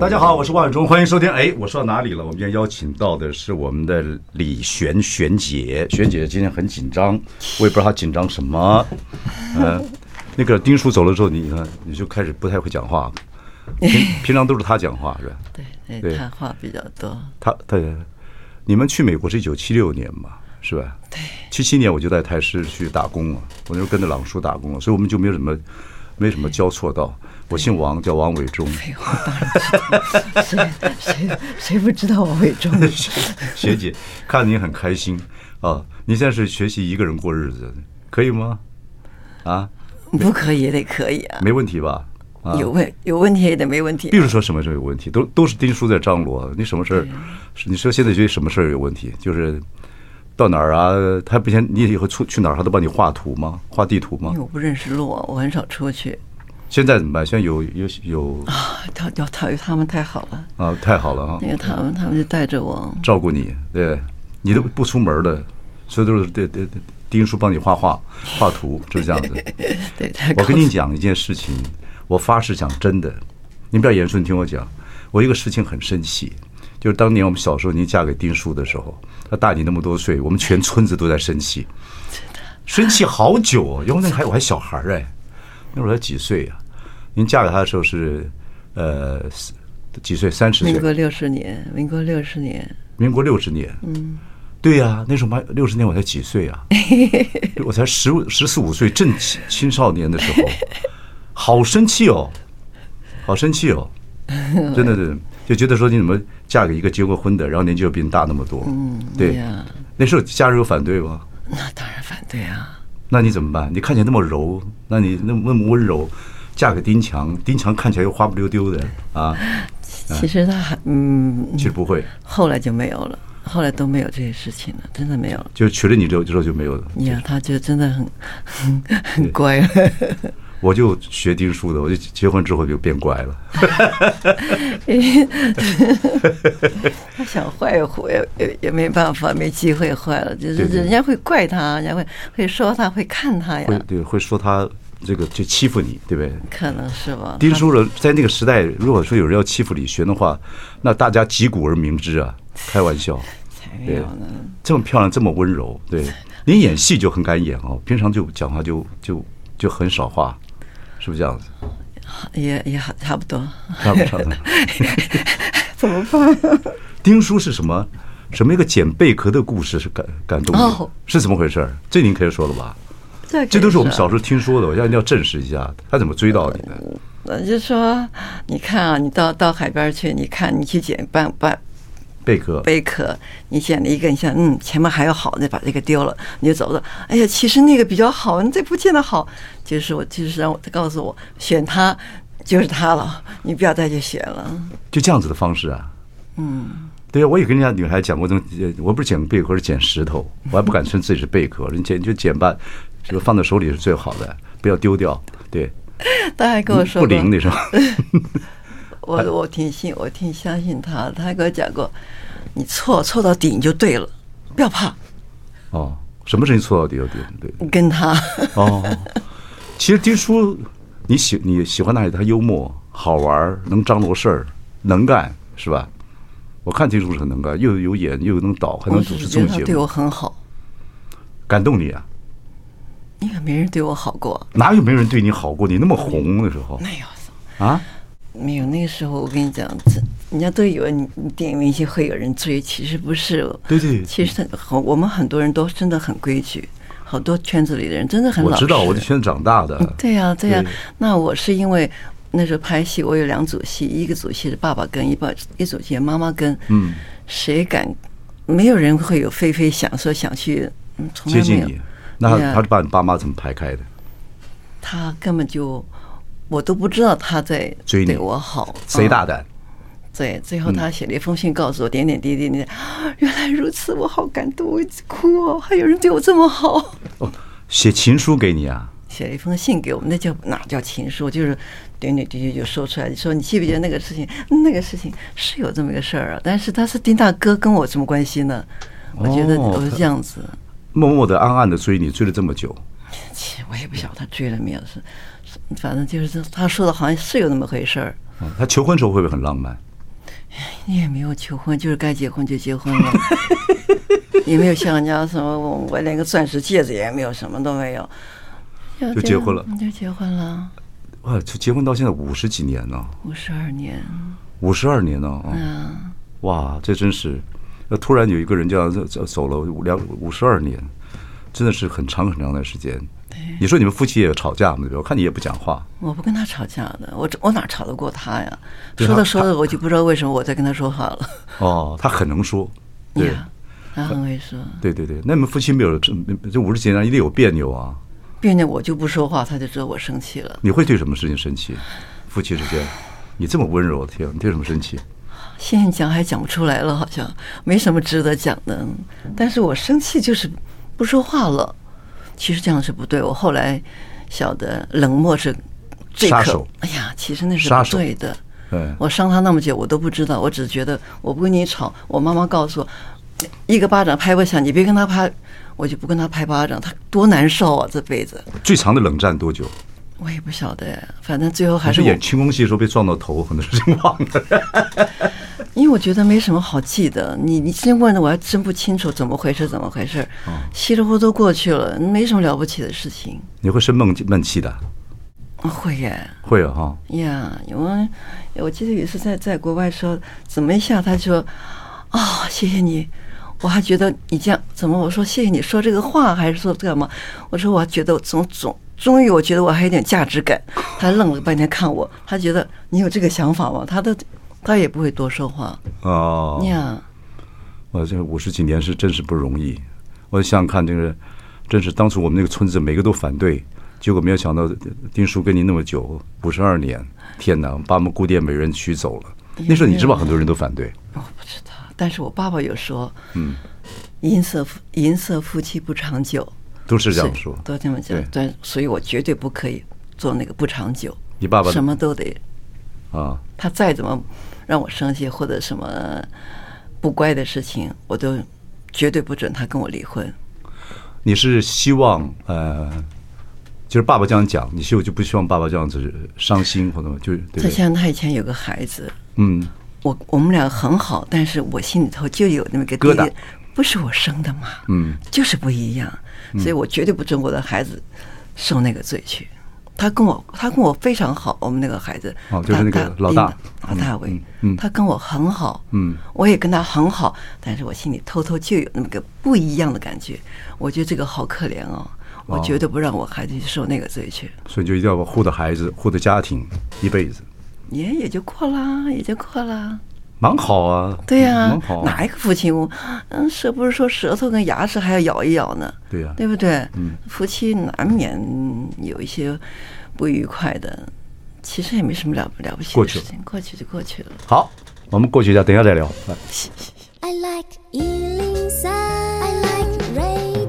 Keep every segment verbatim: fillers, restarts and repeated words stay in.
大家好，我是王伟忠，欢迎收听。哎，我说到哪里了？我们今天邀请到的是我们的李璇璇姐，璇姐今天很紧张，我也不知道她紧张什么。呃，那个丁叔走了之后，你看你就开始不太会讲话，平平常都是他讲话是吧？对对，他话比较多。他他，你们去美国是一九七六年嘛，是吧？对，七七年我就在台师去打工了，我就跟着朗叔打工了，所以我们就没有什么没什么交错到。我姓王，叫王伟忠。谁谁谁不知道王伟忠？学姐，看你很开心啊！你现在是学习一个人过日子，可以吗？啊，不可以也得可以啊，没问题吧？啊、有问有问题也得没问题、啊。比如说什么时候有问题，都都是丁叔在张罗。你什么事儿？你说现在觉得什么事儿有问题？就是到哪儿啊？他不先，你以后出去哪儿，他都帮你画图吗？画地图吗？因为我不认识路，我很少出去。现在怎么办？现在有有有啊！他他他们太好了啊，太好了啊！因为他们他们就带着我照顾你，对，你都不出门的，嗯、所以都是对对对，丁叔帮你画画画图，就是这样子。对，我跟你讲一件事情，我发誓讲真的，你不要严肃，你听我讲。我一个事情很生气，就是当年我们小时候，你嫁给丁叔的时候，他大你那么多岁，我们全村子都在生气，生气好久、哦，因为那还我还小孩哎。那会儿才几岁啊？您嫁给他的时候是，呃，几岁？三十岁。民国六十年，民国六十年，民国六十年。嗯，对呀、啊，那时候嘛，六十年我才几岁啊？我才十十四五岁，正青少年的时候，好生气哦，好生气哦，真的是就觉得说你怎么嫁给一个结过婚的，然后年纪又比你大那么多？嗯，对呀。那时候家人有反对吗？那当然反对啊。那你怎么办？你看起来那么柔，那你那么温柔，嫁给丁强，丁强看起来又花不溜丢的啊。其实他还嗯，其实不会。后来就没有了，后来都没有这些事情了，真的没有了。就娶了你之后，之后就没有了。呀，他就真的很很很乖了。我就学丁叔的，我就结婚之后就变乖了。他想坏也也也没办法，没机会坏了，就是人家会怪他，人家会会说他，会看他呀，会对，会说他这个就欺负你，对不对？可能是吧。丁叔的在那个时代，如果说有人要欺负李璇的话，那大家击鼓而明之啊，开玩笑。才没有呢，这么漂亮，这么温柔，对，你演戏就很敢演哦，平常就讲话就就就很少话。是不是这样子？也也差不多，差不多。怎么办？丁叔是什么什么一个捡贝壳的故事是感感动的、哦，是怎么回事？这您可以说了吧？这这都是我们小时候听说的，我现在要证实一下，他怎么追到你的？呃、就说你看啊，你到到海边去，你看你去捡半半。贝壳，贝壳，你捡了一个，你想，嗯，前面还有好，再把这个丢了，你就走了。哎呀，其实那个比较好，你这不见得好。就是我，就是让我告诉我，选它就是它了，你不要再去选了。就这样子的方式啊。嗯，对呀、啊，我也跟人家女孩讲过，我不是捡贝壳，是捡石头，我还不敢称自己是贝壳，人捡就捡吧，就放在手里是最好的，不要丢掉。对，他还跟我说不灵的时候。我我挺信，我挺相信他。他还跟我讲过，你错错到底你就对了，不要怕。哦，什么事情错到底就对了，对。你跟他。哦，其实丁叔，你喜你喜欢他，他幽默、好玩，能张罗事儿，能干，是吧？我看丁叔是很能干，又有演，又能导，还能主持综艺节目。他对我很好，感动你啊！你可没人对我好过。哪有没人对你好过？你那么红的时候。没有。啊？没有，那个时候我跟你讲，人家都以为你电影明星会有人追，其实不是。对对，其实很我们很多人都真的很规矩，好多圈子里的人真的很老实。我知道，我的圈子长大的。对呀、啊、对呀、啊，那我是因为那时候拍戏，我有两组戏，一个组戏是爸爸跟，一把一组戏妈妈跟。嗯。谁敢？没有人会有非非想说想去，嗯，从来没有。接近你，那他把你爸妈怎么排开的？他根本就。我都不知道他在对我好，贼大胆，醉，最后他写了一封信告诉我点点滴滴，嗯、原来如此，我好感动，我一直哭哦，还有人对我这么好。哦，写情书给你啊？写了一封信给我们，那叫哪叫情书？就是点点滴滴就说出来，说你记不记得那个事情？那个事情是有这么一个事儿啊，但是他是丁大哥，跟我什么关系呢？我觉得我是这样子，哦、默默的暗暗的追你，追了这么久。我也不晓得他追了没有，是反正就是他说的好像是有那么回事儿、嗯。他求婚时候会不会很浪漫？你也没有求婚，就是该结婚就结婚了，也没有像人家什么，我连个钻石戒指也没有，什么都没有，就结婚了，就结婚了。哇，就结婚到现在五十几年了，五十二年，五十二年了、嗯、哇，这真是，突然有一个人这样走了五十二年。真的是很长很长的时间。你说你们夫妻也有吵架吗？我看你也不讲话。我不跟他吵架的，我我哪吵得过他呀？说着说着，我就不知道为什么我在跟他说话了。哦，他很能说，对， yeah, 他很会说。对对对，那你们夫妻没有这五十几年一定有别扭啊？别扭我就不说话，他就知道我生气了。你会对什么事情生气？夫妻之间，你这么温柔，天，你对什么生气？现在讲还讲不出来了，好像没什么值得讲的。但是我生气就是。不说话了，其实这样是不对。我后来晓得，冷漠是最可杀手。哎呀，其实那是不对的。我伤他那么久，我都不知道。我只觉得我不跟你吵，我妈妈告诉我，一个巴掌拍不响，你别跟他拍，我就不跟他拍巴掌，他多难受啊！这辈子最长的冷战多久？我也不晓得，反正最后还是我演清宫戏的时候被撞到头，很多事情忘了。因为我觉得没什么好记的，你你真问的我还真不清楚怎么回事，怎么回事，稀里糊涂过去了，没什么了不起的事情。你会生闷闷气的？会耶，会啊哈呀！我我记得有一次在在国外说，怎么一下他说啊、哦，谢谢你，我还觉得你这样怎么？我说谢谢你说这个话还是说干嘛？我说我还觉得总总。终于我觉得我还有点价值感，他愣了半天看我，他觉得你有这个想法吗？他都他也不会多说话哦。你啊，我这五十几年是真是不容易。我想想看，这个真是当初我们那个村子每个都反对，结果没有想到丁叔跟您那么久，五十二年，天哪，把我们姑爹每人娶走了。那时候你知道很多人都反对，我不知道，但是我爸爸有说，嗯，银色银色夫妻不长久。都是这样说，都这么讲，对，所以我绝对不可以做那个不长久。你爸爸什么都得啊，他再怎么让我生气或者什么不乖的事情，我都绝对不准他跟我离婚。你是希望呃，就是爸爸这样讲，你希望就不希望爸爸这样子伤心或者就对对。他像他以前有个孩子，嗯，我我们俩很好，但是我心里头就有那么个疙瘩。不是我生的嘛，嗯，就是不一样，所以我绝对不准我的孩子受那个罪去。嗯、他跟我，他跟我非常好，我们那个孩子，哦，就是那个老大老大伟、嗯嗯，他跟我很好，嗯，我也跟他很好，但是我心里偷偷就有那么个不一样的感觉。我觉得这个好可怜哦，我绝对不让我孩子去受那个罪去。哦、所以就一定要护着孩子，护着家庭一辈子。也也就过啦，也就过啦。蛮好啊，对呀、啊，蛮好、啊。哪一个父亲，嗯，是不是说舌头跟牙齿还要咬一咬呢？对呀、啊，对不对？嗯，夫妻难免有一些不愉快的，其实也没什么了不了不起的事情，过去就过去了。好，我们过去一下，等一下再聊。来 I like one oh three, I like radio.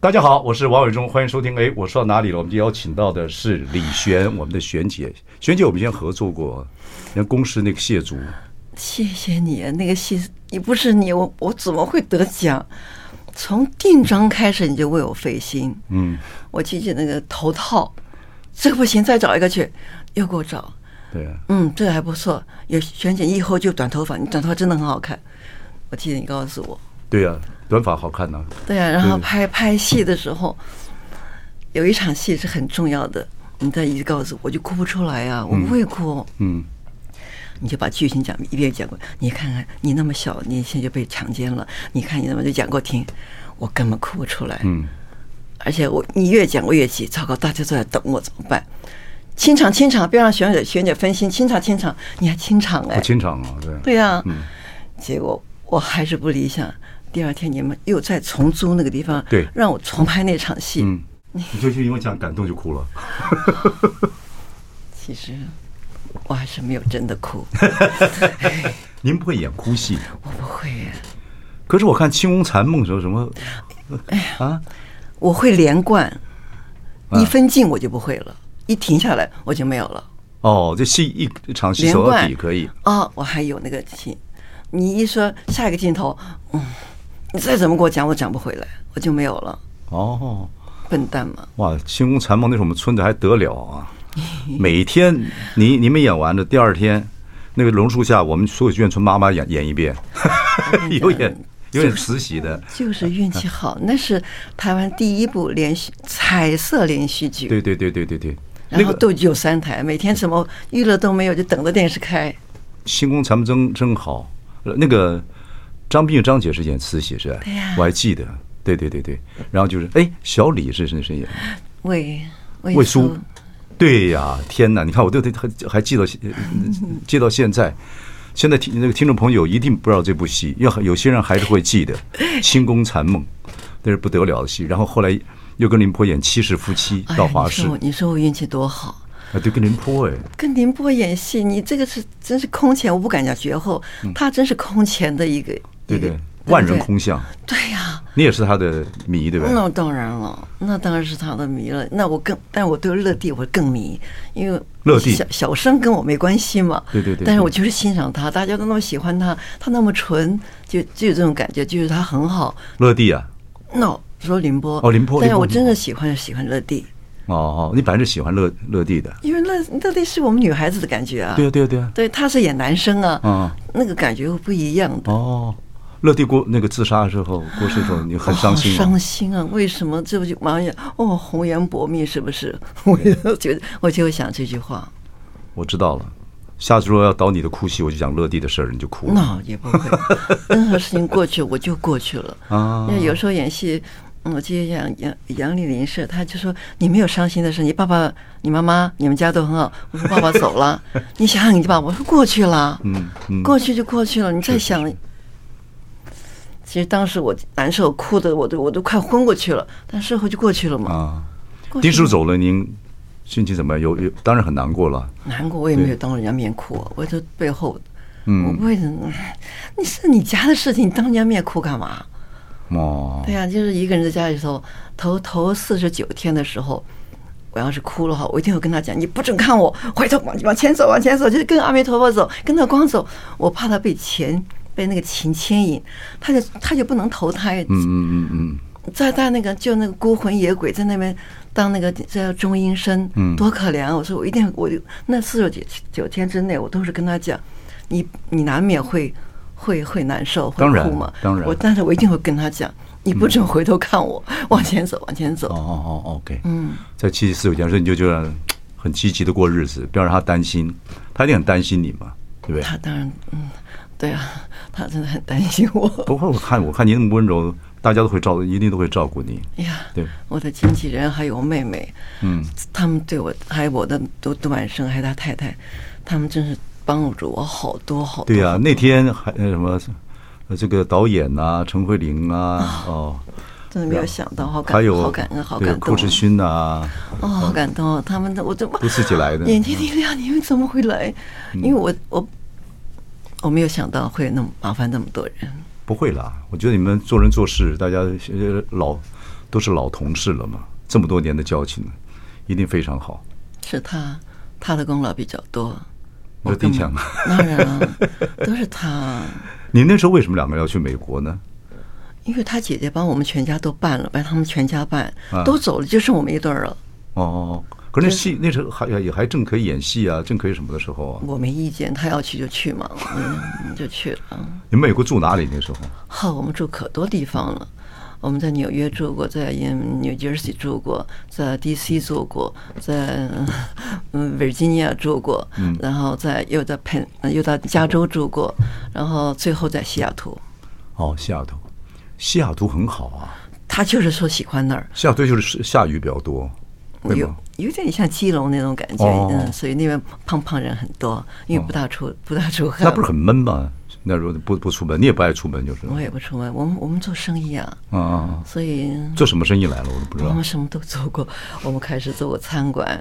大家好，我是王伟忠，欢迎收听。哎，我说到哪里了？我们就邀请到的是李璇，我们的璇姐。璇姐，我们以前合作过。人公示那个谢族，谢谢你、啊、那个谢，你不是你，我我怎么会得奖？从定妆开始你就为我费心，嗯，我记起那个头套，这个不行，再找一个去，又给我找，对、啊，嗯，这个还不错，有璇姐以后就短头发，你短头发真的很好看，我记得你告诉我，对呀、啊，短发好看呐、啊，对呀、啊，然后拍拍戏的时候，有一场戏是很重要的，你再一告诉我，我就哭不出来啊，我不会哭，嗯。嗯你就把剧情讲一遍讲过，你看看你那么小，你现在就被强奸了，你看你那么就讲过听，我根本哭不出来，嗯，而且我你越讲我越急，糟糕，大家都在等我怎么办？清场清场，不要让学姐学姐分心，清场清场，你还清场哎，清场啊，对，对呀、啊嗯，结果我还是不理想，第二天你们又再重租那个地方，对，让我重拍那场戏，嗯，你就因为讲感动就哭了，其实。我还是没有真的哭。您不会演哭戏？我不会演。可是我看《清宫残梦》的时候，什么？哎呀，啊、我会连贯，一分镜我就不会了，啊、一停下来我就没有了。哦，这戏一一场戏走到底可以。哦，我还有那个戏，你一说下一个镜头，嗯，你再怎么给我讲，我讲不回来，我就没有了。哦，笨蛋嘛！哇，《清宫残梦》那是我们村子还得了啊！每天你你们演完的第二天，那个榕树下，我们所有眷村妈妈演演一遍，有演有演慈禧的，就是运气好。那是台湾第一部连续彩色连续剧，对对对对对对。然后都有三台，每天什么娱乐都没有，就等着电视开。《清宫残梦》真真好，那个张碧玉张姐是演慈禧是吧？对呀，我还记得，对对对对。然后就是哎，小李是谁谁演？魏魏苏。对呀，天哪！你看，我都还记得，记到现在。现在听那个听众朋友一定不知道这部戏，因为有些人还是会记得《清宫残梦》，那是不得了的戏。然后后来又跟林波演《七世夫妻》到华视、哎你，你说我运气多好啊！对，跟林波哎，跟林波演戏，你这个是真是空前，我不敢讲绝后，他真是空前的一个，嗯、对对，万人空巷。对呀、啊。你也是他的迷对吧？那当然了，那当然是他的迷了。那我更，但我对乐蒂我更迷，因为乐蒂小小生跟我没关系嘛。对对 对, 对。但是我就是欣赏他，大家都那么喜欢他，他那么纯，就就有这种感觉，就是他很好。乐蒂啊 ？No， 说林波哦，林波。但是我真的喜欢喜欢乐蒂。哦哦，你本来是喜欢乐乐蒂的，因为乐乐蒂是我们女孩子的感觉啊。对啊对啊对啊。对，他是演男生啊，嗯、那个感觉不一样的。哦。乐蒂过那个自杀的时候，过世的时候，你很伤心、啊。哦、伤心啊！为什么这不就马上哦，红颜薄命是不是？我就觉得，我就想这句话。我知道了，下次如果要导你的哭戏，我就讲乐蒂的事儿，你就哭了。那、no, 也不会，任何事情过去我就过去了。啊，那有时候演戏，我记得杨杨杨丽玲是，她就说你没有伤心的事，你爸爸、你妈妈、你们家都很好。我说爸爸走了，你想想你爸爸，我说过去了，嗯，嗯过去就过去了，你再想。其实当时我难受，哭的我都我都快昏过去了，但事后就过去了嘛。啊，丁叔走了，您心情怎么样？有有，当然很难过了。难过，我也没有当人家面哭、啊，我就背后，嗯，我不会。你是你家的事情，你当人家面哭干嘛？哦，对呀、啊，就是一个人在家里头，头头四十九天的时候，我要是哭了哈，我一定会跟他讲，你不准看我，回头往往前走，往前走，就是跟阿弥陀佛走，跟着光走，我怕他被钱。被那个情牵引，他就他就不能投胎。嗯嗯嗯嗯，在在那个就那个孤魂野鬼在那边当那个叫中阴身，嗯，多可怜啊！我说我一定，我就那四十九九天之内，我都是跟他讲，你你难免会会会难受，会哭嘛，当然，当然，我但是我一定会跟他讲，你不准回头看我，嗯、往前走，往前走。哦哦哦 ，OK， 嗯，在七十四九天的时候，你就觉得很积极的过日子，不要让他担心，他一定很担心你嘛，对不对？他当然，嗯。对啊，他真的很担心我。不过我看，我看您那么温柔，大家都会照，一定都会照顾你。呀，对，我的经纪人还有妹妹，嗯，他们对我，还有我的都都晚生，还有他太太，他们真是帮助我好多好多。对呀、啊，那天还什么，这个导演啊，陈慧琳啊，哦，真的没有想到，好感，好感恩，好感动。寇世勋啊，哦，好感动、哦，他们的我怎么都自己来的？眼睛一亮，你们怎么会来？嗯、因为我我。我没有想到会那么麻烦那么多人，不会啦。我觉得你们做人做事，大家老都是老同事了嘛，这么多年的交情，一定非常好。是他，他的功劳比较多。我丁强，当然了，都是他。你那时候为什么两个人要去美国呢？因为他姐姐帮我们全家都办了，把他们全家办、啊、都走了，就剩我们一对了。哦。可是那戏那时候还也还正可以演戏啊，正可以什么的时候啊，我没意见，他要去就去嘛，嗯，就去了。你们美国住哪里那时候？好，我们住可多地方了，我们在纽约住过，在 New Jersey 住过，在 D C 住过，在嗯 Virginia 住过，然后在又在 Penn 又到加州住过，然后最后在西雅图。哦，西雅图，西雅图很好啊。他就是说喜欢那儿。西雅图就是下雨比较多。有有点像基隆那种感觉，哦、嗯，所以那边胖胖人很多，因为不大出、哦、不大出汗。那不是很闷吗？那如果不不出门，你也不爱出门，就是。我也不出门，我们我们做生意啊。啊啊！所以做什么生意来了，我都不知道。我们什么都做过，我们开始做过餐馆，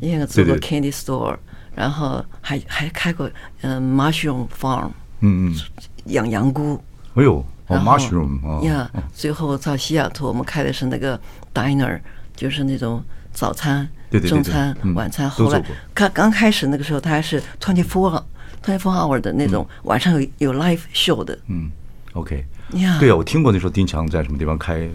也做过 candy store，然后还还开过嗯 mushroom farm， 嗯养羊菇。哎呦，哦 mushroom 啊呀！最后在西雅图，我们开的是那个 diner， 就是那种早餐、对对对对中餐、嗯、晚餐。后来刚刚开始那个时候，它还是 twenty four twenty four hour 的那种，嗯、晚上有有 live show 的。嗯 ，OK， 呀，对啊，我听过那时候丁强在什么地方开。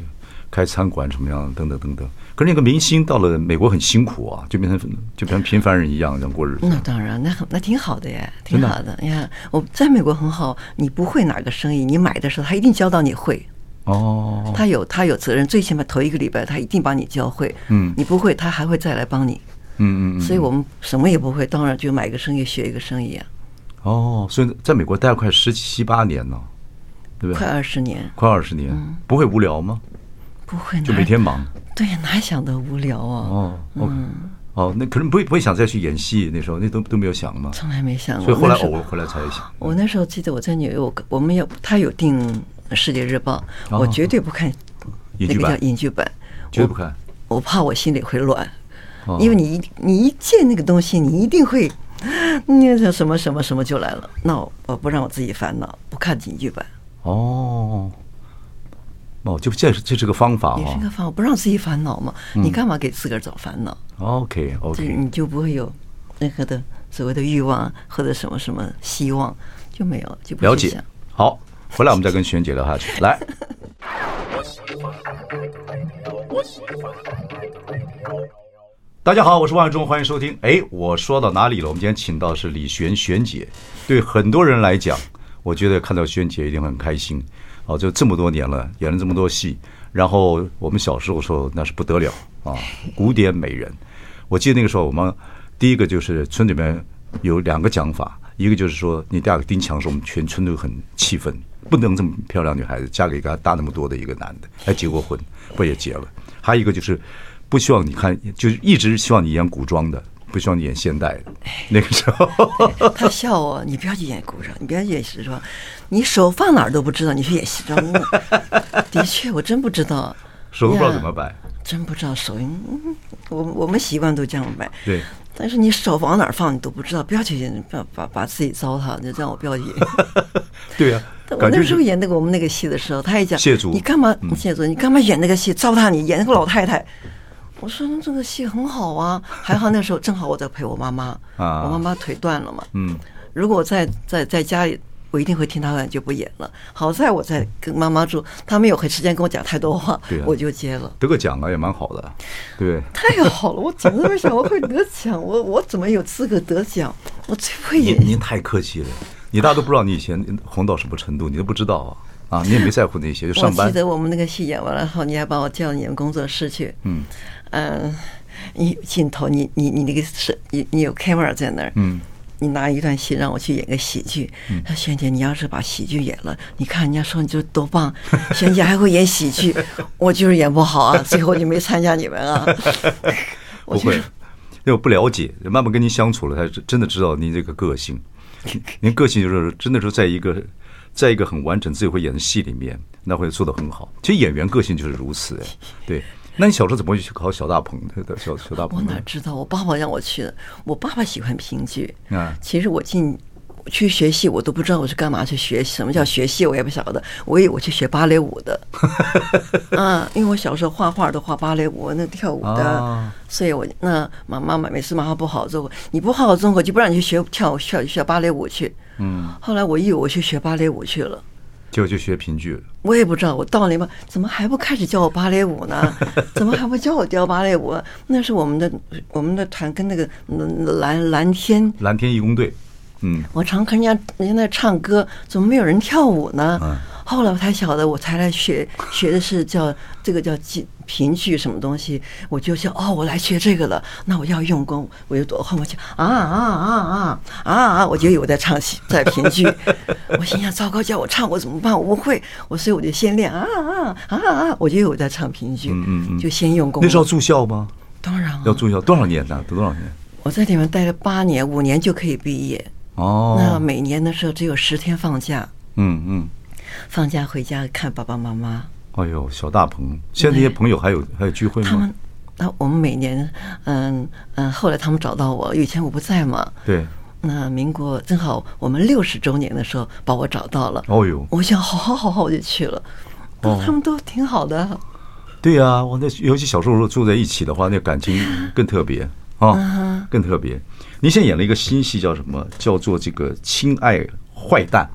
开餐馆什么样等等等等，可是那个明星到了美国很辛苦啊，就变成就变成平凡人一样这样过日子。那当然，那很那挺好的耶，挺好的呀。我在美国很好，你不会哪个生意，你买的时候他一定教到你会。哦，他有他有责任，最起码头一个礼拜他一定把你教会。嗯，你不会，他还会再来帮你。嗯嗯。所以我们什么也不会，当然就买一个生意学一个生意啊。哦，所以在美国待了快十七八年呢，对不对？快二十年，快二十年，不会无聊吗？不会，就每天忙。对，哪想到无聊啊？哦，嗯，哦，那可能不会不会想再去演戏，那时候那都都没有想嘛，从来没想过。所以后来偶尔回来才想。我那时候记得我在纽约，我我们有他有订《世界日报》，我绝对不看那个叫影剧版，绝对不看。我怕我心里会乱，因为你你一见那个东西，你一定会那叫什么什么什么就来了。那我不让我自己烦恼，不看影剧版。哦。哦，就这是这是个方法啊，也是个方法，不让自己烦恼嘛。嗯、你干嘛给自个儿找烦恼 ？OK OK， 你就不会有任何的所谓的欲望或者什么什么希望，就没有，就不去想。了解。好，回来我们再跟璇姐聊下去。来，大家好，我是万忠，欢迎收听。哎，我说到哪里了？我们今天请到的是李璇璇姐。对很多人来讲，我觉得看到璇姐一定很开心。哦，就这么多年了，演了这么多戏，然后我们小时候的时候那是不得了啊，古典美人。我记得那个时候，我们第一个就是村里面有两个讲法，一个就是说你嫁给丁强时，我们全村都很气愤，不能这么漂亮女孩子嫁给跟他大那么多的一个男的，还结过婚，不也结了。还有一个就是不希望你看，就是一直希望你演古装的。不希望你演现代的，那个时候他笑我，你不要去演古装，你不要去演时装，你手放哪儿都不知道，你去演西装。的确，我真不知道，手不知道怎么摆，真不知道手。我我们习惯都这样摆，对。但是你手往哪儿放你都不知道，不要去演，不要把把自己糟蹋，就让我不要演。对呀、啊，我那时候演那个我们那个戏的时候，他也讲，谢祖，你干嘛？嗯、谢祖，你干嘛演那个戏糟蹋你？演那个老太太。我说这个戏很好啊，还好那时候正好我在陪我妈妈，啊、我妈妈腿断了嘛。嗯，如果我在在在家里，我一定会听她的，就不演了。好在我在跟妈妈住，她没有时间跟我讲太多话，啊、我就接了。得个奖啊，也蛮好的，对。太好了，我怎么没想我会得奖？我我怎么有资格得奖？我最不会演。您您太客气了，你大家都不知道你以前红到什么程度，你都不知道啊。啊，你也没在乎那些，就上班。我记得我们那个戏演完了后，你还把我叫到你们工作室去。嗯嗯，你镜头，你你你那个是，你你有 camera 在那儿。嗯，你拿一段戏让我去演个喜剧。嗯，说璇姐，你要是把喜剧演了，你看人家说你就多棒，璇姐还会演喜剧，我就是演不好啊，最后就没参加你们啊。不会，因为我不了解，慢慢跟您相处了，才真的知道您这个个性。您个性就是真的是在一个。在一个很完整自己会演的戏里面，那会做得很好。其实演员个性就是如此，对。那你小时候怎么会去考小大鹏的？小小大鹏？我哪知道？我爸爸让我去的。我爸爸喜欢评剧。啊、嗯，其实我进去学戏，我都不知道我是干嘛去学。什么叫学戏？我也不晓得。我以为我去学芭蕾舞的。啊，因为我小时候画画都画芭蕾舞，那跳舞的，啊、所以我那妈妈每次妈妈不好做，你不好好做，我就不让你去学跳学学芭蕾舞去。嗯，后来我以为我去学芭蕾舞去了，结果就学评剧了。我也不知道，我到那边怎么还不开始教我芭蕾舞呢？怎么还不教我跳芭蕾舞、啊？那是我们的我们的团跟那个蓝蓝天蓝天义工队，嗯，我常看人家人家在唱歌，怎么没有人跳舞呢？嗯、后来我才晓得，我才来学学的是叫这个叫评剧什么东西，我就想哦，我来学这个了，那我要用功，我就躲后面去啊啊啊啊啊啊！我就以为我在唱戏，在评剧，我心想糟糕，叫我唱我怎么办？我不会，我所以我就先练啊啊啊啊！我就以为我在唱评剧，嗯嗯就先用功。那时候住校吗？当然、啊、要住校，多少年呢、啊？多少年？我在里面待了八年，五年就可以毕业。哦，那每年的时候只有十天放假。嗯嗯，放假回家看爸爸妈妈。哎呦，小大鹏，现在那些朋友还有还有聚会吗？他们那我们每年，嗯嗯，后来他们找到我，以前我不在嘛。对。那民国正好我们六十周年的时候把我找到了。哦呦。我想好好好好我就去了。哦。他们都挺好的。哦、对啊，我那尤其小时候如果住在一起的话，那感情更特别啊，更特别。您现在演了一个新戏，叫什么？叫做这个《亲爱坏蛋》，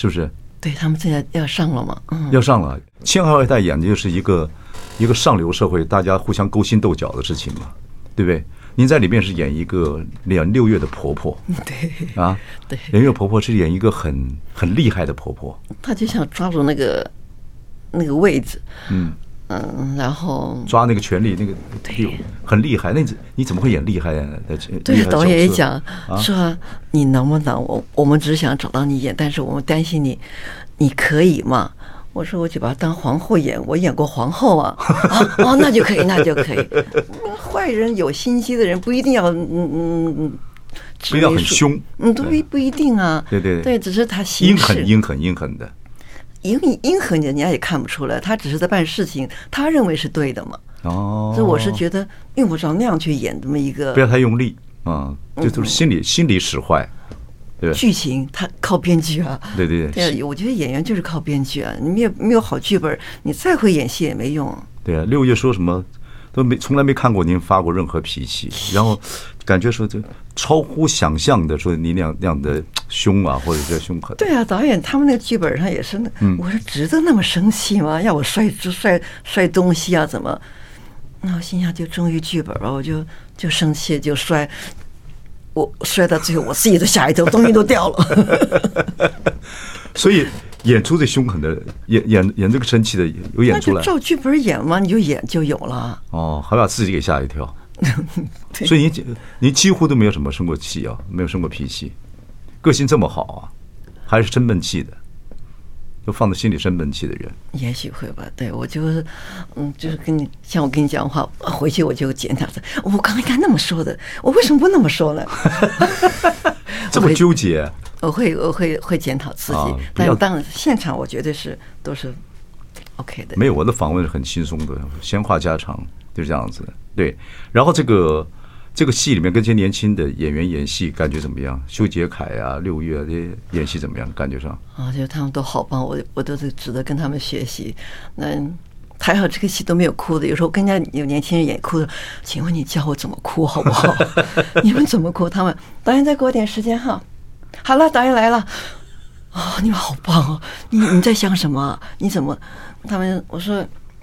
是不是？对，他们现在要上了嘛？嗯，要上了。亲爱坏蛋演的就是一个一个上流社会大家互相勾心斗角的事情嘛，对不对？您在里面是演一个演六月的婆婆，对啊，对，六月婆婆是演一个很很厉害的婆婆，她就想抓住那个那个位置，嗯嗯，然后抓那个权力，那个对，很厉害。那你你怎么会演厉害啊？对，导演也讲说你能不能，我我们只想找到你演，但是我们担心你，你可以吗？我说我就把她当皇后演，我演过皇后啊，哦, 哦，那就可以，那就可以。坏人有心机的人不一定要，嗯嗯，不要很凶，嗯，都不一定啊。对对 对, 对，只是他心事阴狠，阴狠，阴狠的，阴阴狠人家也看不出来，他只是在办事情，他认为是对的嘛。哦，所以我是觉得用不着那样去演这么一个，不要太用力啊，这都是心理心理使坏。剧情它靠编剧啊，对对 对, 对，我觉得演员就是靠编剧啊，你没有没有好剧本，你再会演戏也没用。对啊，六月说什么都没，从来没看过您发过任何脾气，然后感觉说这超乎想象的，说您那样那样的凶啊，或者叫凶狠。对啊，导演他们那个剧本上也是那，嗯，我说值得那么生气吗？要我摔摔摔东西啊？怎么？那我心想就忠于剧本吧，我就就生气就摔。我摔到最后，我自己都吓一跳，东西都掉了。所以演出最凶狠的，演演演这个生气的，有演出来。那就照剧本演嘛，你就演就有了。哦，还把自己给吓一跳。所以您您几乎都没有什么生过气啊，没有生过脾气，个性这么好啊，还是生闷气的，就放在心里生闷气的人。也许会吧，对我就是，嗯，就是跟你像我跟你讲话，回去我就检讨着，我刚才那么说的，我为什么不那么说呢？这么纠结，我会我会会检讨自己，啊，但当现场我绝对是都是 OK 的。没有，我的访问是很轻松的，闲话家常就是这样子。对，然后这个这个戏里面跟这些年轻的演员演戏，感觉怎么样？修杰楷啊，六月啊这些演戏怎么样？感觉上？啊，就他们都好棒，我我都是值得跟他们学习。那还好这个戏都没有哭的，有时候跟人家有年轻人演哭的，请问你教我怎么哭好不好？你们怎么哭？他们导演再给我点时间哈。好了，导演来了。哦，你们好棒哦！你你在想什么？你怎么？他们我说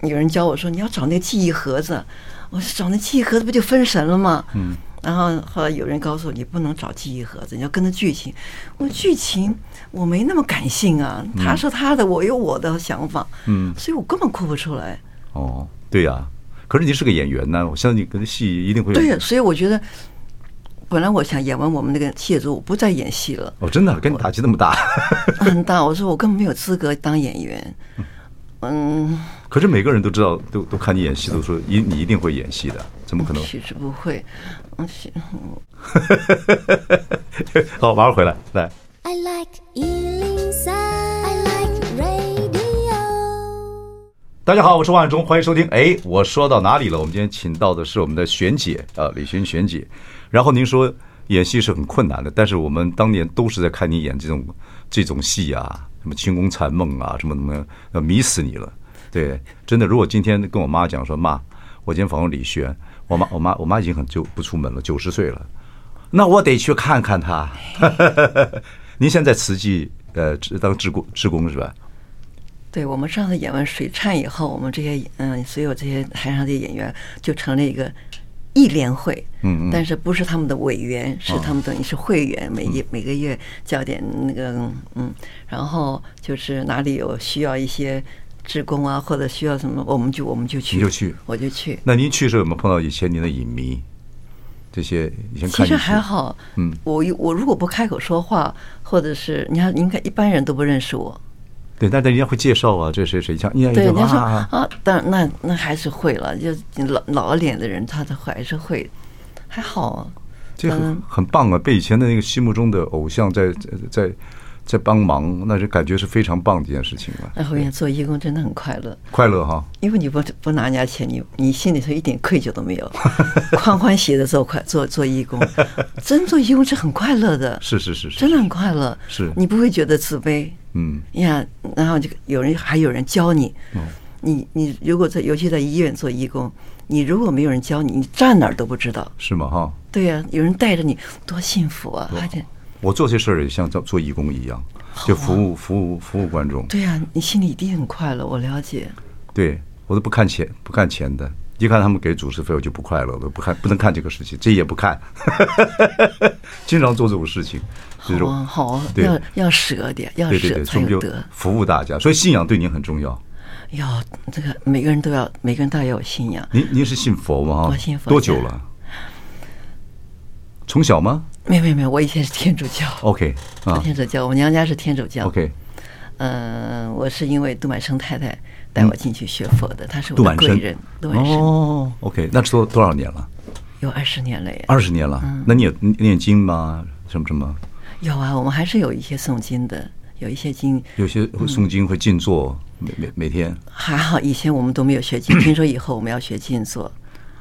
有人教我说你要找那个记忆盒子，我说找那记忆盒子不就分神了吗？嗯。然后后来有人告诉我，你不能找记忆盒子，你要跟着剧情。我剧情我没那么感性啊，他说他的，我有我的想法，嗯，所以我根本哭不出来。哦，对呀，啊，可是你是个演员呢，啊，我相信你跟戏一定会有。对呀，啊，所以我觉得本来我想演完我们那个戏之后，我不再演戏了。哦，真的，跟你打击那么大？很大，我说我根本没有资格当演员。嗯。可是每个人都知道，都都看你演戏，都说一你一定会演戏的，怎么可能？其实不会，嗯，好，马上回来，来。I like one oh three, I like radio. 大家好，我是万忠，欢迎收听。哎，我说到哪里了？我们今天请到的是我们的璇姐啊，李璇璇姐。然后您说演戏是很困难的，但是我们当年都是在看你演这种这种戏啊，什么《清宫残梦》啊，什么什么，要迷死你了。对，真的，如果今天跟我妈讲说，妈，我今天访问李璇，我妈，我妈，我妈已经很久不出门了，九十岁了，那我得去看看她。您现在慈济呃当志工志工是吧？对，我们上次演完《水浒》以后，我们这些嗯所有这些台上的演员就成了一个义联会，嗯，但是不是他们的委员，是他们等于是会员，每一每个月交点那个嗯，然后就是哪里有需要一些。职工啊，或者需要什么，我们就我们就去，你就去，我就去。那您去的时候有没有碰到以前您的影迷？这些以前看其实还好，嗯，我我如果不开口说话，或者是你看，应该一般人都不认识我。对，但是人家会介绍啊，这谁谁像，对，人家说啊，但那那还是会了，就老老脸的人，他的还是会，还好啊，这很很棒啊，被以前的那个心目中的偶像在在。在帮忙，那就感觉是非常棒的一件事情了。哎，我想做义工真的很快乐，快乐哈，因为你不不拿人家钱，你你心里头一点愧疚都没有，欢欢喜的做快做做义工，真做义工是很快乐的，是是是，真的很快乐，是你不会觉得自卑，嗯，你看，然后就有人还有人教你，你你如果在尤其在医院做义工。你如果没有人教你，你站哪儿都不知道，是吗？哈，对呀、啊，有人带着你，多幸福啊！而且我做些事儿也像做做义工一样，就服务、啊、服务服务观众。对呀、啊，你心里一定很快乐，我了解。对，我都不看钱，不看钱的，一看他们给主持费，我就不快乐了，不看不能看这个事情，这也不看，经常做这种事情。这种好啊，好啊，要要舍点，要舍才有得，服务大家，所以信仰对您很重要。要这个每个人都要，每个人都要有信仰。您您是信佛吗？我信佛。多久了？从小吗？没有没有没有，我以前是天主教。OK， 啊，天主教，我娘家是天主教。OK， 嗯、呃，我是因为杜满生太太带我进去学佛的，她是我的贵人。杜满生。哦 ，OK， 那多多少年了？有二十年了耶。二十年了，嗯、那你有念经吗？什么什么？有啊，我们还是有一些诵经的。有一些经，有些诵经会静坐，嗯、每每每天还好。以前我们都没有学经，听说以后我们要学静坐，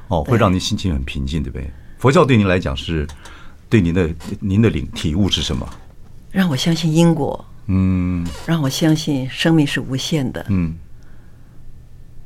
哦，会让您心情很平静，对不对？佛教对您来讲是，对您的您的领体悟是什么？让我相信因果，嗯，让我相信生命是无限的，嗯。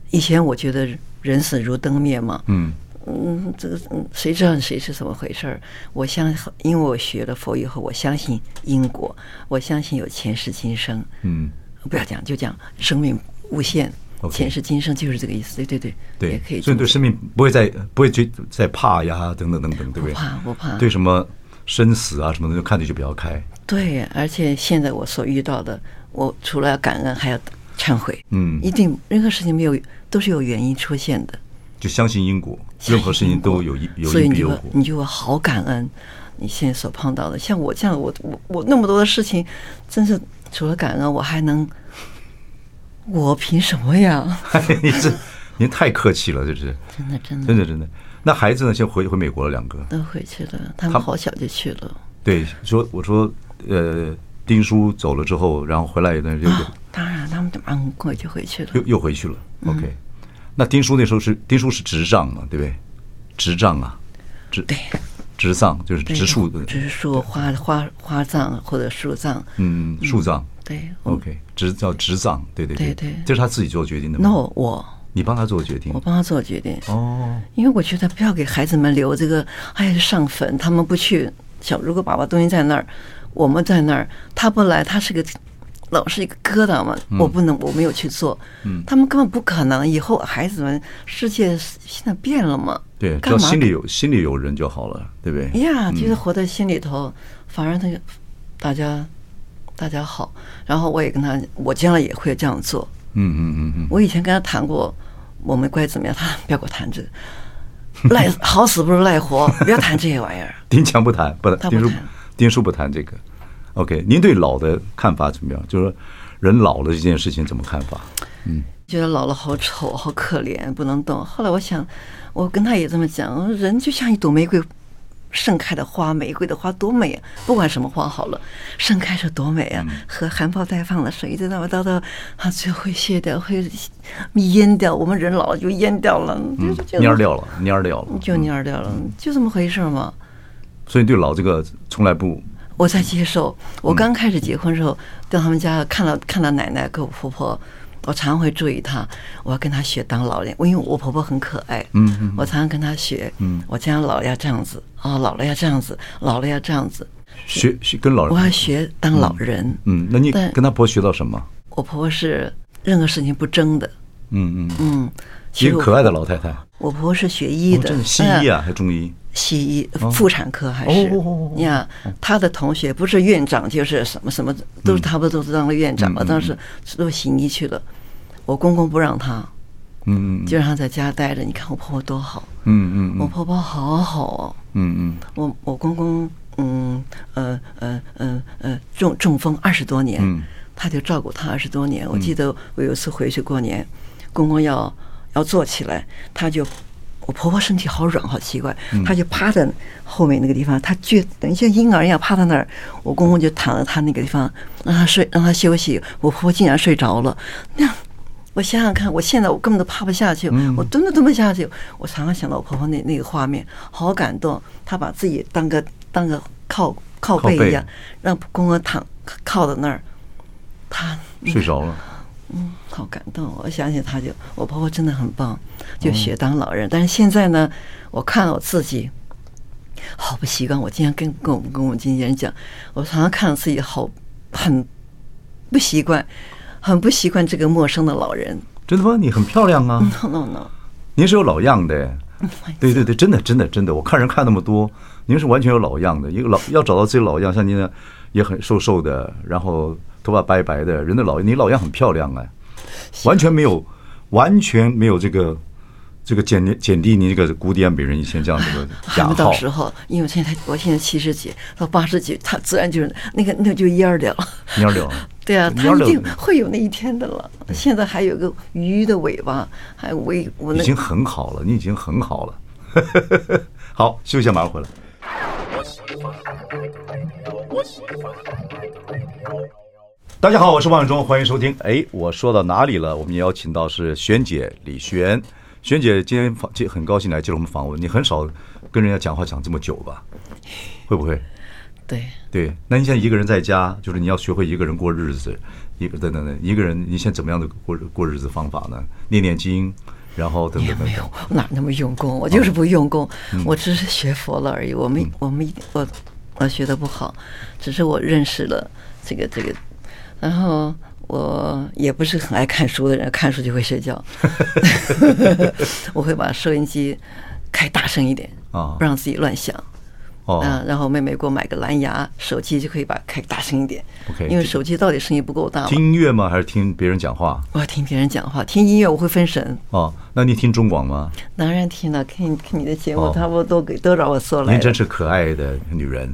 以前我觉得人死如灯灭嘛，嗯嗯，这个谁知道谁是怎么回事？我相，因为我学了佛以后，我相信因果，我相信有前世今生。嗯，不要讲，就讲生命无限， okay, 前世今生就是这个意思。对对对，对也可以。所以对生命不会再不会去再怕呀，等等等等，对不对？不怕不怕。对什么生死啊什么的，看着就比较开。对，而且现在我所遇到的，我除了感恩，还要忏悔。嗯，一定任何事情没有都是有原因出现的。就相信因果，任何事情都有因有因必有果，所以你就好感恩你现在所碰到的。像我这样，我我我那么多的事情，真是除了感恩，我还能，我凭什么呀？您这您太客气了，这是真的真的真的真的。那孩子呢？先回回美国了，两个都回去了，他们好小就去了。对，说我说呃，丁叔走了之后，然后回来一段就、啊、当然他们很快就回去了，又又回去了。嗯、OK。那丁叔那时候是丁叔是执杖嘛，对不对？执杖啊，执对，执杖就是植树的，植树花花花葬或者树葬，嗯，树葬，对 ，OK， 执叫执葬，对对对对，这是他自己做决定的吗？ No， 我你帮他做决定，我帮他做决定哦，因为我觉得不要给孩子们留这个，哎，上坟他们不去，小如果爸爸东西在那儿，我们在那儿，他不来，他是个。老是一个疙瘩嘛，我不能，我没有去做，嗯，他们根本不可能。以后孩子们，世界现在变了嘛，对，只要心里有心里有人就好了，对不对？呀，就是活在心里头，反而那个大家大家好。然后我也跟他，我将来也会这样做。嗯嗯嗯嗯。我以前跟他谈过，我们该怎么样，他不要跟我谈这个，赖好死不如赖活，不要谈这些玩意儿。丁强不谈，不谈，丁叔丁叔不谈这个。OK， 您对老的看法怎么样？就是人老了这件事情怎么看法？嗯，觉得老了好丑，好可怜，不能动。后来我想，我跟他也这么讲，人就像一朵玫瑰盛开的花，玫瑰的花多美啊！不管什么花好了，盛开是多美啊！嗯、和含苞待放的水一直到到到，它最后会谢掉，会淹掉。我们人老了就淹掉了，嗯、蔫掉了，蔫掉了，就蔫掉了，嗯、就这么回事嘛。所以对老这个从来不。我在接受，我刚开始结婚的时候，到他们家看到看到奶奶跟我婆婆，我常会注意她，我要跟她学当老人，因为我婆婆很可爱，嗯嗯，我常常跟她学，嗯，我将老了要这样子啊、哦，老了要这样子，老了要这样子，学学跟老人，我要学当老人，嗯，嗯那你跟她婆婆学到什么？我婆婆是任何事情不争的，嗯嗯嗯，一个可爱的老太太。我婆婆是学医的，哦、西医啊，还中医。西医妇产科还是你看他的同学不是院长就是什么什么都是他们都是当了院长了，当时都行医去了。我公公不让他，嗯，就让他在家待着。你看我婆婆多好，嗯嗯，我婆婆好好，嗯嗯，我我公公嗯呃呃呃呃中中风二十多年，他就照顾他二十多年。我记得我有一次回去过年，公公要要坐起来，他就。我婆婆身体好软好奇怪，她就趴在后面那个地方，她就等于像婴儿一样趴在那儿。我公公就躺在她那个地方，让她睡，让她休息。我婆婆竟然睡着了。那我想想看，我现在我根本都趴不下去，我蹲都蹲不下去。我常常想到我婆婆那那个画面，好感动。她把自己当个当个靠靠背一样，让公公躺靠在那儿，她睡着了。嗯，好感动！我想起他就，我婆婆真的很棒，就学当老人。嗯、但是现在呢，我看我自己好不习惯。我经常跟跟我们跟我们经纪人讲，我常常看自己好很不习惯，很不习惯这个陌生的老人。真的吗？你很漂亮啊 ！No No No， 您是有老样的。对对对，真的真的真的，我看人看那么多，您是完全有老样的。一个老要找到自己老样，像您呢也很瘦瘦的，然后。头发白白的人的老，你老样很漂亮哎，完全没有，完全没有这个这个减减低你这个古典美人以前这样子的雅号。到时候，因为现在我现在七十几到八十几，他自然就是那个那就蔫掉了，蔫掉。对啊，他一定会有那一天的了。现在还有个鱼的尾巴，还有尾我那已经很好了，你已经很好了。好，休息一下，马上回来。大家好，我是王永忠，欢迎收听。哎，我说到哪里了？我们也邀请到是璇姐李璇。璇姐今天很高兴来接受我们访问。你很少跟人家讲话讲这么久吧？会不会？对对。那你现在一个人在家，就是你要学会一个人过日子，一个等等等，一个人你现在怎么样的过过日子方法呢？念念经，然后等等等等。没有，我哪那么用功？我就是不用功，嗯、我只是学佛了而已。我没、嗯、我没我我学的不好，只是我认识了这个这个。然后我也不是很爱看书的人，看书就会睡觉。我会把收音机开大声一点，啊、不让自己乱想。哦、啊，然后妹妹给我买个蓝牙手机，就可以把开大声一点。Okay, 因为手机到底声音不够大。听音乐吗？还是听别人讲话？我听别人讲话，听音乐我会分神。哦，那你听中广吗？当然听了，看你你的节目，差不多都让我说来了。您真是可爱的女人。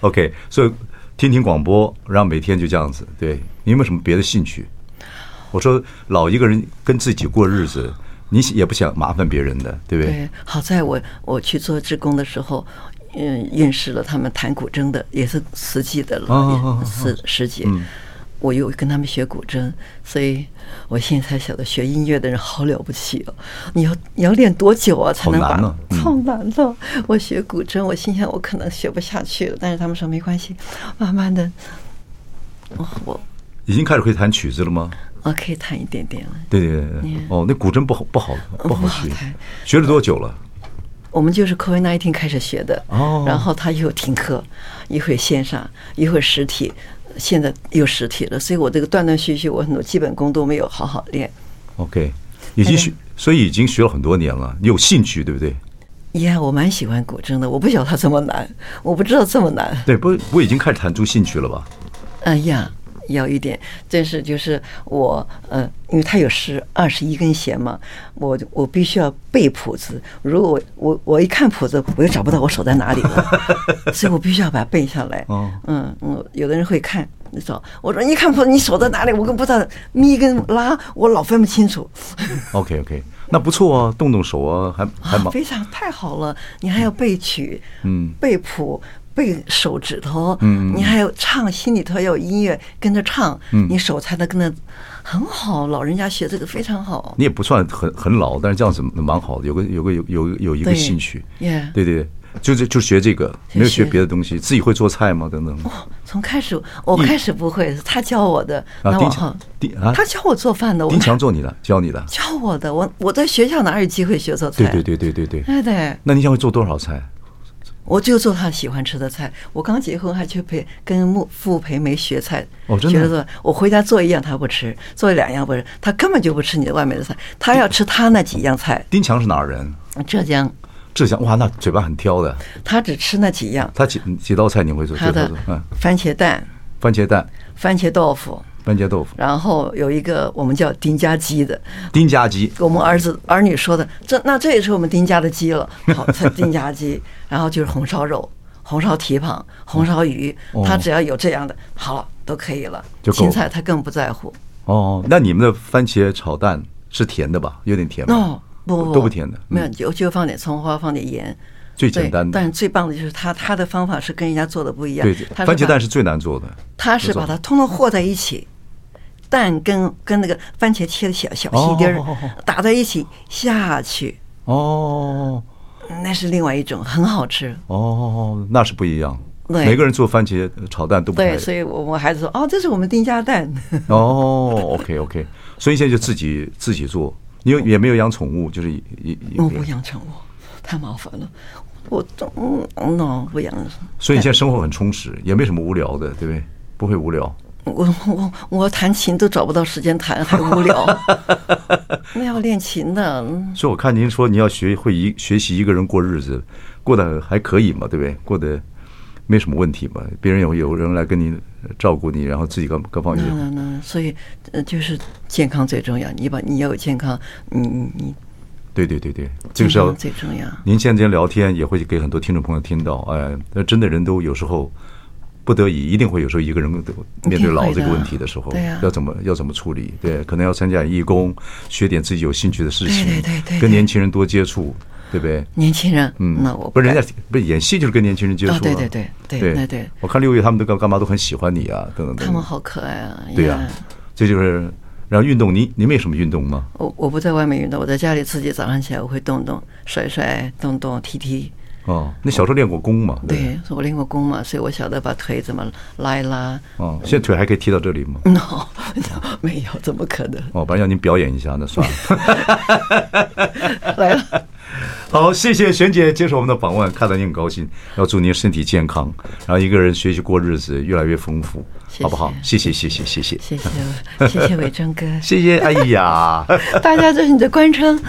OK， 所以。听听广播，然后每天就这样子。对，你有没有什么别的兴趣？我说老一个人跟自己过日子，你也不想麻烦别人的，对不对？对，好在我我去做志工的时候，嗯，认识了他们弹古筝的，也是慈济的老师师姐，我又跟他们学古筝，所以我现在才晓得学音乐的人好了不起哦！你要你要练多久啊才能把？好难了，好难了！我学古筝，我心想我可能学不下去了，但是他们说没关系，慢慢的，我我已经开始可以弹曲子了吗？我可以弹一点点了。对对对对，哦，那古筝不好不好不好学，学了多久了？我们就是 COVID 十九 开始学的，然后他又停课，一会线上，一会实体。现在又实体了，所以我这个断断续续，我很多基本功都没有好好练。OK， 已经学，所以已经学了很多年了。你有兴趣，对不对？呀、yeah, ，我蛮喜欢古筝的，我不晓得它这么难，我不知道这么难。对，不，我已经开始弹出兴趣了吧？哎呀，有一点，但是就是我呃，因为它有十二十一根弦嘛，我我必须要背谱子。如果我我我一看谱子，我又找不到我手在哪里了，所以我必须要把它背下来。哦、嗯嗯，有的人会看。你找我说你看谱你手在哪里？我跟不知道咪跟拉，我老分不清楚。OK OK， 那不错啊，动动手啊，还还蛮、啊、非常太好了。你还要背曲，嗯，背谱，背手指头，嗯，你还要唱，心里头要有音乐跟着唱，嗯，你手才能跟着，很好。老人家学这个非常好。你也不算很很老，但是这样子蛮好的，有个有个有有有一个兴趣， yeah. 对对对。就是就学这个，没有学别的东西。自己会做菜吗？等等。哦，从开始我开始不会，他教我的。啊，丁强，丁啊，他教我做饭的。丁强做你的，教你的。教我的，我我在学校哪有机会学做菜？对对对对对对。哎对。那你想会做多少菜？我就做他喜欢吃的菜。我刚结婚还去陪跟傅培梅学菜。哦，真的。我回家做一样他不吃，做两样不吃，他根本就不吃你外面的菜，他要吃他那几样菜。丁强是哪儿人？浙江。浙江哇，那嘴巴很挑的。他只吃那几样。他几几道菜你会做？他的番茄蛋、嗯、番茄蛋、番茄豆腐、番茄豆腐。然后有一个我们叫丁家鸡的。丁家鸡。我们儿子儿女说的，这那这也是我们丁家的鸡了。好，丁家鸡，然后就是红烧肉、红烧蹄膀、红烧鱼，哦、他只要有这样的，好了都可以了。就芹菜他更不在乎。哦，那你们的番茄炒蛋是甜的吧？有点甜吗？哦，不都不甜的，没有就就放点葱花，放点盐，最简单的。但是最棒的就是他他的方法是跟人家做的不一样。对，番茄蛋是最难做的。他是把它通通和在一起，蛋跟跟那个番茄切的小小细丁儿打在一起下去。哦，那是另外一种，很好吃。哦，那是不一样。每个人做番茄炒蛋都不太对，所以我我孩子说哦，这是我们丁家蛋。哦 ，OK OK， 所以现在就自己自己做，你有也没有养宠物，就是也也我不养宠物，太麻烦了，我嗯 no 不养。所以你现在生活很充实，也没什么无聊的，对不对？不会无聊。我我我弹琴都找不到时间弹，还无聊。那要练琴的。所以我看您说你要学会一学习一个人过日子，过得还可以嘛，对不对？过得。没什么问题嘛，别人有有人来跟你照顾你，然后自己各各方面。那那所以就是健康最重要，你把你要有健康，你你你。对对对对，这个是要最重要。您现在聊天也会给很多听众朋友听到，哎，那真的人都有时候不得已，一定会有时候一个人面对老这个问题的时候，要怎么要怎么处理？对，可能要参加义工，学点自己有兴趣的事情，对对对，跟年轻人多接触。对不对？年轻人，嗯，那我不是人家不是演戏，就是跟年轻人接触、啊哦。对对对对对对，对我看六月他们都干干嘛都很喜欢你啊，等等。他们好可爱啊！对呀、啊，这就是然后运动，你你没什么运动吗？我我不在外面运动，我在家里自己早上起来我会动动甩甩动动踢踢。哦，那小时候练过功嘛？对，对我练过功嘛，所以我晓得把腿怎么拉一拉。哦，现在腿还可以踢到这里吗 ？No， 没有，怎么可能？哦，不然让您表演一下，那算了。来了。好，谢谢璇姐接受我们的访问，看到您很高兴，要祝您身体健康，然后一个人学习过日子越来越丰富，谢谢好不好？谢谢谢谢谢谢谢谢谢谢伟忠哥，谢谢哎呀，大家这是你的官称。